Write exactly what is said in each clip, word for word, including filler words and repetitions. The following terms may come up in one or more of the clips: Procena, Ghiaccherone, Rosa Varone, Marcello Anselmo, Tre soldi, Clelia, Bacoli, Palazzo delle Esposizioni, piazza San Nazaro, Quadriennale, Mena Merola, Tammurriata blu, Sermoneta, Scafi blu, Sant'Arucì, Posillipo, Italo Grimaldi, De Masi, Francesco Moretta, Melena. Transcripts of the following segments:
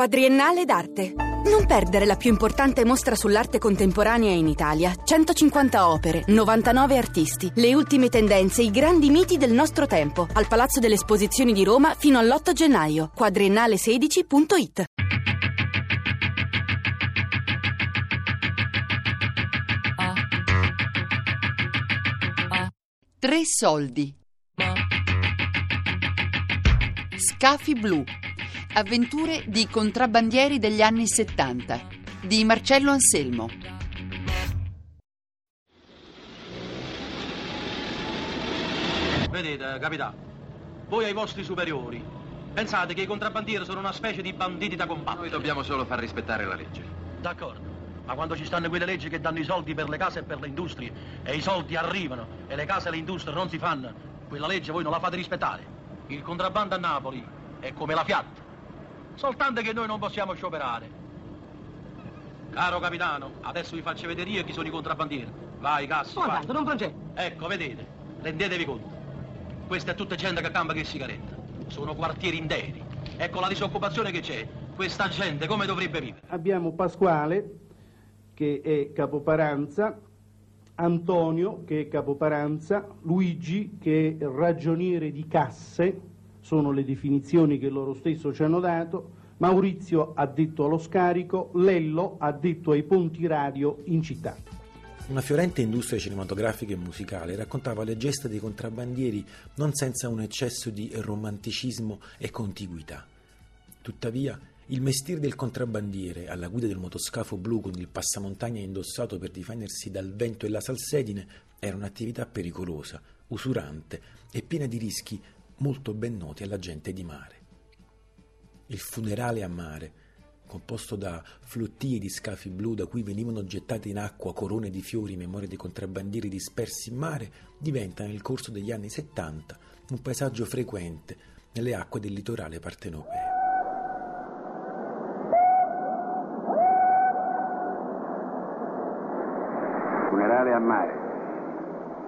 Quadriennale d'arte. Non perdere la più importante mostra sull'arte contemporanea in Italia. centocinquanta opere, novantanove artisti, le ultime tendenze, i grandi miti del nostro tempo. Al Palazzo delle Esposizioni di Roma fino all'otto gennaio. quadriennale sedici punto it. Tre soldi. Scafi blu. Avventure di contrabbandieri degli anni settanta, di Marcello Anselmo. Vedete, capità, voi ai vostri superiori pensate che i contrabbandieri sono una specie di banditi da combattere. Noi dobbiamo solo far rispettare la legge. D'accordo, ma quando ci stanno quelle leggi che danno i soldi per le case e per le industrie, e i soldi arrivano e le case e le industrie non si fanno, quella legge voi non la fate rispettare. Il contrabbando a Napoli è come la Fiat, soltanto che noi non possiamo scioperare. Caro capitano, adesso vi faccio vedere io chi sono i contrabbandieri. Vai, Casso. Ma non c'è. Ecco, vedete, rendetevi conto. Questa è tutta gente che campa che sigaretta. Sono quartieri interi. Ecco la disoccupazione che c'è. Questa gente come dovrebbe vivere? Abbiamo Pasquale, che è capoparanza, Antonio, che è capoparanza, Luigi, che è ragioniere di casse, sono le definizioni che loro stesso ci hanno dato, Maurizio addetto allo scarico, Lello addetto ai ponti radio in città. Una fiorente industria cinematografica e musicale raccontava le gesta dei contrabbandieri non senza un eccesso di romanticismo e contiguità. Tuttavia, il mestiere del contrabbandiere, alla guida del motoscafo blu con il passamontagna indossato per difendersi dal vento e la salsedine, era un'attività pericolosa, usurante e piena di rischi molto ben noti alla gente di mare. Il funerale a mare, composto da flottie di scafi blu da cui venivano gettate in acqua corone di fiori in memoria dei contrabbandieri dispersi in mare, diventa nel corso degli anni settanta un paesaggio frequente nelle acque del litorale partenopeo. Funerale a mare,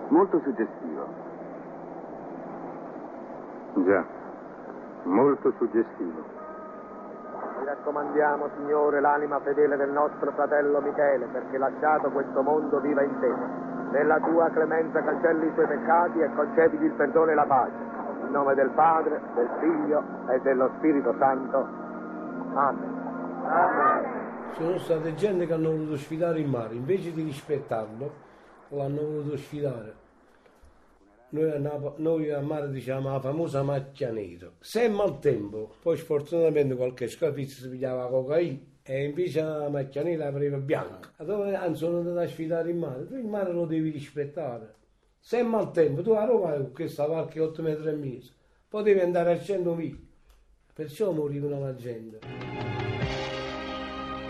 molto suggestivo. Già, molto suggestivo. Vi raccomandiamo, Signore, l'anima fedele del nostro fratello Michele, perché lasciato questo mondo viva in te. Nella tua clemenza cancelli i suoi peccati e concedigli il perdono e la pace. In nome del Padre, del Figlio e dello Spirito Santo. Amen. Amen. Sono state gente che hanno voluto sfidare il mare, invece di rispettarlo, l'hanno voluto sfidare. Noi a, Nap- noi a mare diciamo la famosa macchia nera. Se è maltempo, poi sfortunatamente qualche scafizzo si pigliava la cocaina e invece la macchia nera la prendeva bianca. Allora sono andato a sfidare il mare. Tu il mare lo devi rispettare. Se è maltempo, tu a Roma con questa varca di otto metri e mezzo, poi devi andare a cento miglia. Perciò morivano la gente.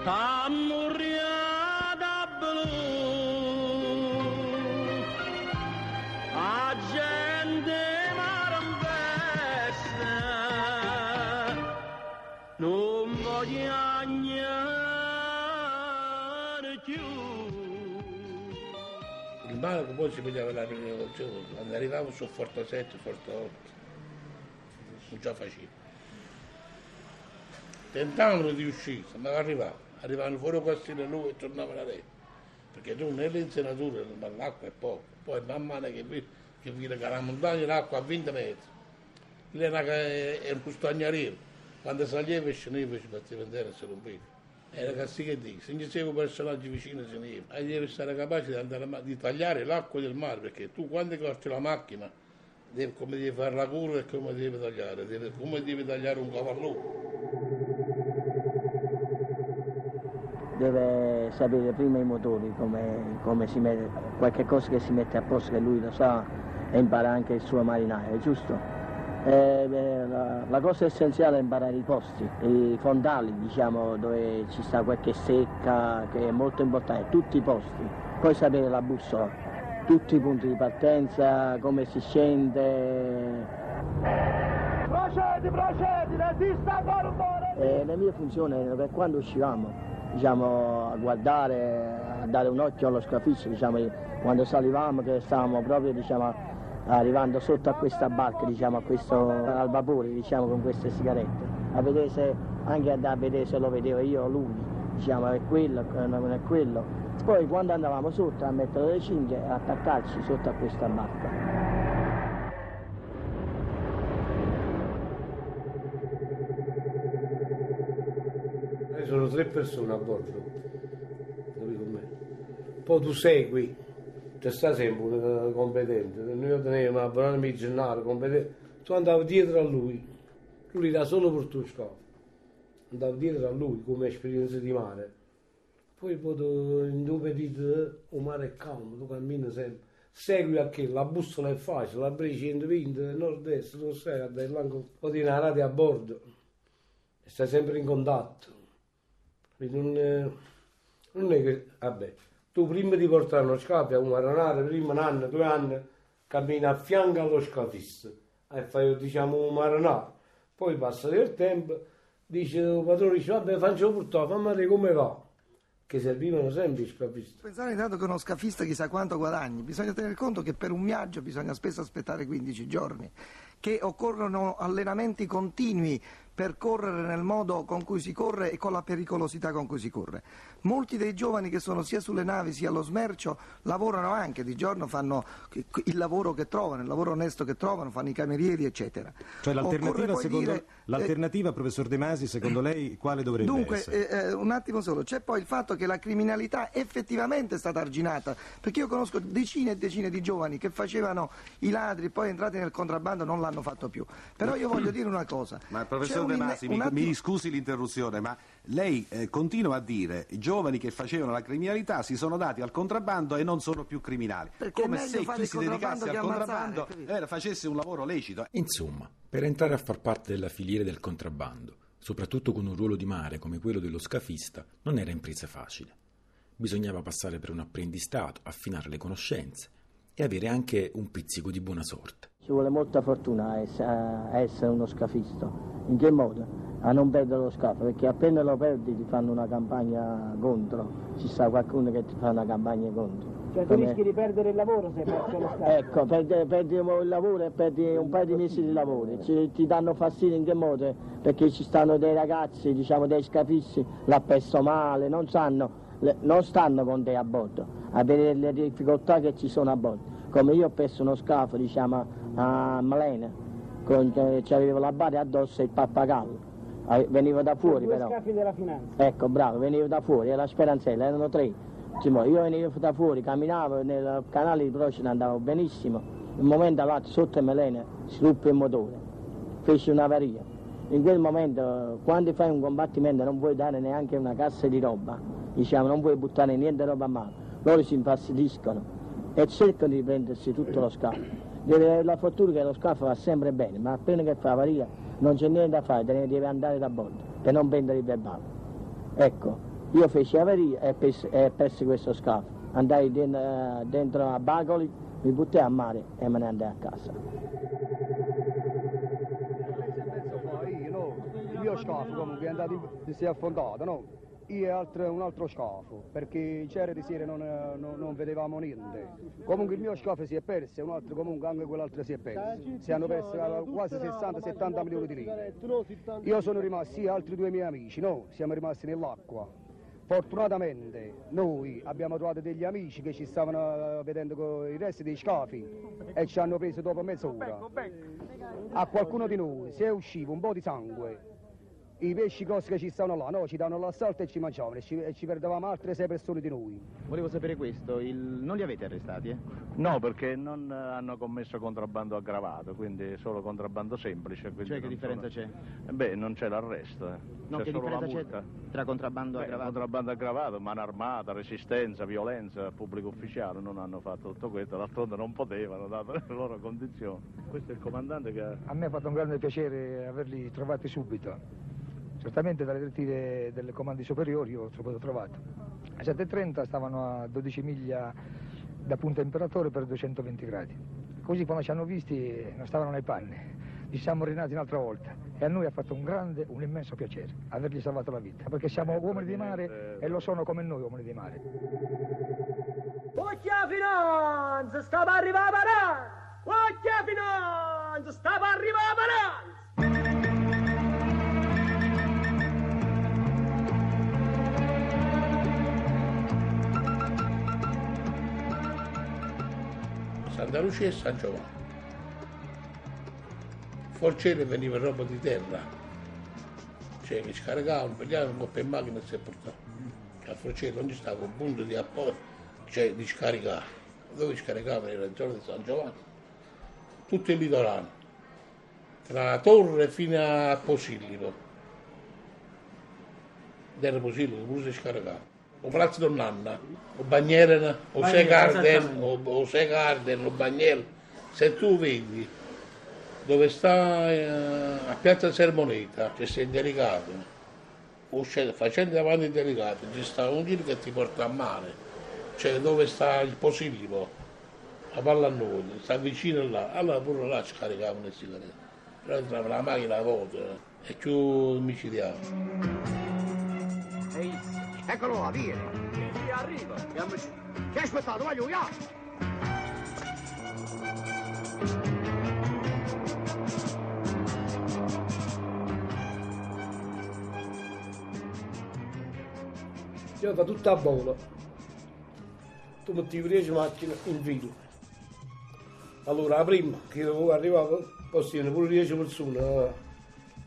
Tammurriata blu. Il mare che poi si pigliava la prima colazione, quando arrivavo su Fortasette, Fortasotto, non già facevo. Tentavano di uscire, ma arrivavano, arrivavano fuori a Castello e tornavano a terra. Perché tu nelle insenature, ma l'acqua è poco, poi man mano che viene che la montagna l'acqua a venti metri, lì è, una, è un costagnariero. Quando saliva e scendeva ci batteva in terra e si rompeva. Era castigato, se ne seguiva personaggi vicini se ne E devi stare capace di, andare a, di tagliare l'acqua del mare, perché tu quando corti la macchina, devi, come devi fare la curva e come devi tagliare, devi, come devi tagliare un cavallone. Deve sapere prima i motori, come, come si mette, qualche cosa che si mette a posto che lui lo sa e impara anche il suo marinaio, giusto? Eh, beh, la, la cosa essenziale è imparare i posti, i fondali, diciamo, dove ci sta qualche secca, che è molto importante, tutti i posti. Poi sapere la bussola, tutti i punti di partenza, come si scende. Procedi, procedi, resista ancora un po'. Eh, la mia funzione era per quando uscivamo, diciamo, a guardare, a dare un occhio allo scafizzo, diciamo, quando salivamo, che stavamo proprio, diciamo, arrivando sotto a questa barca, diciamo, a questo, al vapore, diciamo, con queste sigarette. a vedere se, anche a vedere se lo vedevo io o lui, diciamo è quello, non è quello. Poi quando andavamo sotto a mettere le cinghie, a attaccarci sotto a questa barca. Sono tre persone a bordo, capito con me? Poi tu segui, c'è sta sempre competente, noi teniamo a buonanime di giornale, competente, tu andavi dietro a lui, lui era solo per tu scaffo, andavi dietro a lui come esperienza di mare, poi in due petiti il mare è calmo, tu cammini sempre, segui a che, la bussola è facile, la breccia centoventi, nord-est, non sai, a dare l'angolo, poi ti narrati a bordo, e stai sempre in contatto. Non è, non è che, vabbè, tu prima di portare uno scafo a un marinaro, prima un anno, due anni, cammini a fianco allo scafista e fai, diciamo, un marinaro. Poi passa del tempo, dice il padrone, dice, vabbè, faccio portare, fammi vedere come va, che servivano sempre i scafisti. Pensare intanto che uno scafista chissà quanto guadagni, bisogna tener conto che per un viaggio bisogna spesso aspettare quindici giorni, che occorrono allenamenti continui per correre nel modo con cui si corre e con la pericolosità con cui si corre. Molti dei giovani che sono sia sulle navi sia allo smercio lavorano anche, di giorno fanno il lavoro che trovano, il lavoro onesto che trovano, fanno i camerieri eccetera. Cioè l'alternativa, secondo, dire, l'alternativa eh, professor De Masi, secondo lei quale dovrebbe dunque, essere? Dunque, eh, un attimo solo, c'è poi il fatto che la criminalità effettivamente è stata arginata, perché io conosco decine e decine di giovani che facevano i ladri e poi entrati nel contrabbando non l'hanno fatto più. Però io voglio dire una cosa. Ma professor De Masi, mi, mi scusi l'interruzione, ma lei eh, continua a dire i giovani che facevano la criminalità si sono dati al contrabbando e non sono più criminali, perché come se chi si dedicasse al contrabbando eh, facesse un lavoro lecito. Insomma, per entrare a far parte della filiera del contrabbando, soprattutto con un ruolo di mare come quello dello scafista, non era impresa facile. Bisognava passare per un apprendistato, affinare le conoscenze e avere anche un pizzico di buona sorte. Ci vuole molta fortuna a essere uno scafista. In che modo? A non perdere lo scafo, perché appena lo perdi ti fanno una campagna contro. Ci sta qualcuno che ti fa una campagna contro. Cioè tu Come... rischi di perdere il lavoro se perdi lo scafo? Ecco, perdi, perdi il lavoro e perdi un paio di mesi di lavoro. Ci, ti danno fastidio in che modo? Perché ci stanno dei ragazzi, diciamo dei scafisti, l'ha perso male, non sanno, le, non stanno con te a bordo, a vedere le difficoltà che ci sono a bordo. Come io ho perso uno scafo, diciamo, a Melena, c'avevo la bara addosso e il pappagallo, venivo da fuori però. Due scafi della finanza. Ecco, bravo, venivo da fuori, era la Speranzella, erano tre. Io venivo da fuori, camminavo nel canale di Procena, andavo benissimo. Un momento avanti sotto Melena si ruppe il motore, fece un'avaria. In quel momento, quando fai un combattimento, non vuoi dare neanche una cassa di roba, diciamo, non vuoi buttare niente roba a mano. Loro si infastidiscono e cercano di prendersi tutto lo scafo. La fortuna che lo scafo va sempre bene, ma appena che fa avaria non c'è niente da fare, te ne devi andare da bordo per non prendere il verbale. Ecco, io feci avaria e persi, e persi questo scafo, andai dentro, dentro a Bacoli, mi buttai a mare e me ne andai a casa. Il mio scafo comunque è andato, si è affondato, no? Io e un altro scafo, perché c'era di sera non, non, non vedevamo niente. Comunque il mio scafo si è perso e un altro comunque anche quell'altro si è perso. Si hanno perso quasi sessanta settanta milioni di lire. Io sono rimasto, sì, altri due miei amici, no? Siamo rimasti nell'acqua. Fortunatamente noi abbiamo trovato degli amici che ci stavano vedendo i resti dei scafi e ci hanno preso dopo mezz'ora. A qualcuno di noi si è uscivo un po' di sangue. I pesci così che ci stavano là, no? Ci davano l'assalto e ci mangiavano e ci, e ci perdevamo altre sei persone di noi. Volevo sapere questo, il... non li avete arrestati? Eh? No, perché non hanno commesso contrabbando aggravato, quindi solo contrabbando semplice. Cioè che differenza sono... c'è? Beh, non c'è l'arresto. Eh. No, c'è che solo differenza la multa. C'è tra contrabbando Beh, aggravato? Contrabbando aggravato, mano armata, resistenza, violenza, pubblico ufficiale, non hanno fatto tutto questo, d'altronde non potevano, dato le loro condizioni. Questo è il comandante che... A me ha fatto un grande piacere averli trovati subito. Certamente dalle direttive delle comandi superiori ho trovato. A sette e trenta stavano a dodici miglia da Punta Imperatore per duecentoventi gradi. Così quando ci hanno visti non stavano nei panni. Ci siamo rinati un'altra volta e a noi ha fatto un grande, un immenso piacere avergli salvato la vita. Perché siamo uomini di mare e lo sono come noi uomini di mare. Occhia finanza, sta per arrivare la paranza! Occhia finanza, sta per arrivare la paranza! Sant'Arucì e San Giovanni. Forciere veniva roba di terra, cioè che scaricava, impegnava un coppa in macchina e si portava. Al Forciere non ci stava un punto di appoggio, cioè di scaricare. Dove scaricavano era il giorno di San Giovanni, tutto il litorale, tra la torre fino a Posillipo. Era Posillipo, pure si scaricava. O Palazzo Donn'Anna, o Bagnelena, o Segarden, o, o Segarden, o Bagnel. Se tu vedi dove sta eh, a piazza Sermoneta, che sei delicato, uscendo, facendo avanti delicato, ci sta un giro che ti porta a mare. Cioè dove sta il Posillipo, la palla a noi, sta vicino là. Allora pure là scaricavano le sigarette. Però entrava la macchina a volta e più micidiale. Eccolo là, vieni. Sì, arrivo. Che hai aspettato? Voglio io! Io fa tutta a bolla. Tu mettivi dieci macchine in fila. Allora, la prima che arrivavo, postivano pure dieci persone.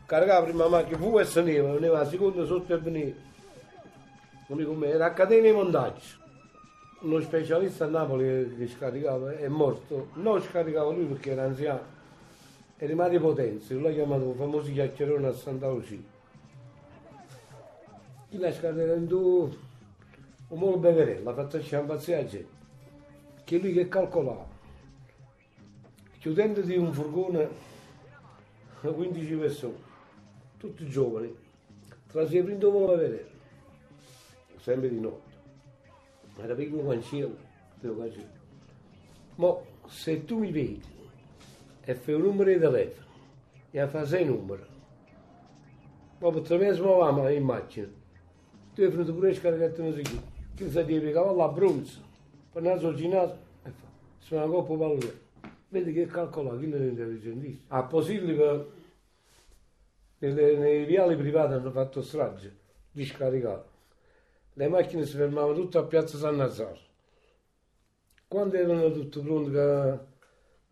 Caricava la prima macchina, fu e se ne va, veniva la seconda sotto e veniva. Era a catena di montaggio. Uno specialista a Napoli che scaricava è morto. Non scaricava lui perché era anziano. E rimane Potenzio, l'ha chiamato il famoso Ghiaccherone a Sant'Arucì. Chi l'ha scaricato? Un molo beverello, ha fatto sciampazzare la gente. Che lui che calcolava. Chiudendo di un furgone quindici persone, tutti giovani, tra si è preso un molo beverello. Sempre di notte, era piccolo guanciello, ma se tu mi vedi e fai un numero di telefono e fa sei numeri, ma per tre mesi muovavamo in macchina, tu hai venuto pure a scaricare non so chi, chi sa di cavallo a bronzo, per naso ginato e fa, sono una coppa pallone, vedi che calcola, chi è intelligentissimo. A Posillipo, nei viali privati hanno fatto strage di scaricare. Le macchine si fermavano tutte a piazza San Nazaro. Quando erano tutte pronte, che,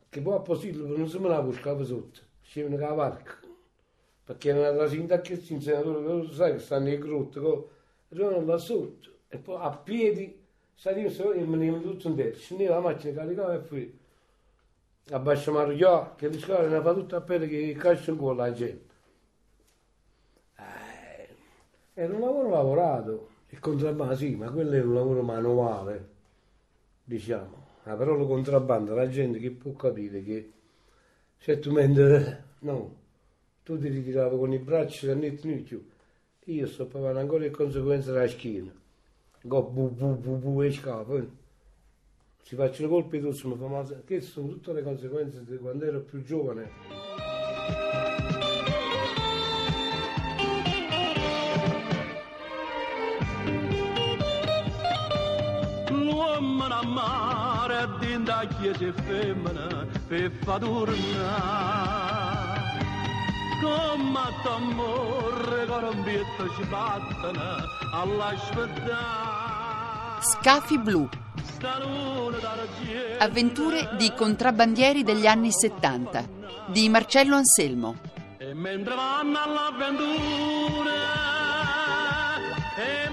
che poi a Posillipo non si menava scava sotto, scevano con la barca. Perché era la sindacchezza, il senatore, sai che stanno in grotte, arrivano là sotto. E poi a piedi salivano e venivano tutti in terra. Scendeva la macchina, caricava e poi a Basciamaruglià, che le scale ne fa tutto a pelle che calcio in cuore la gente. Era un lavoro lavorato. Il contrabbando, sì, ma quello è un lavoro manuale, diciamo. La parola contrabbando, la gente che può capire che se tu mentre, no, tu ti ritiravi con i bracci da netto in più. Io sto pagando ancora le conseguenze della schiena. Go, bu, bu, bu, bu, e scappo. Si faccio colpi tutti, mi fa male. Che sono tutte le conseguenze di quando ero più giovane. Mare dinda chiesa femmina per fa tornare come a t'amore con un bietto ci battano alla svedà. Scafi blu, avventure di contrabbandieri degli anni settanta di Marcello Anselmo. E mentre vanno all'avventura e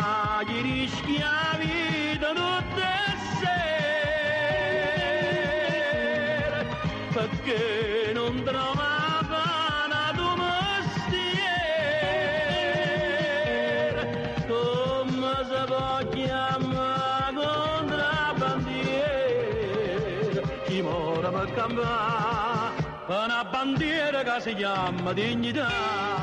Perché non trovavano domestiere come si può chiamare. Una bandiera che si chiama dignità.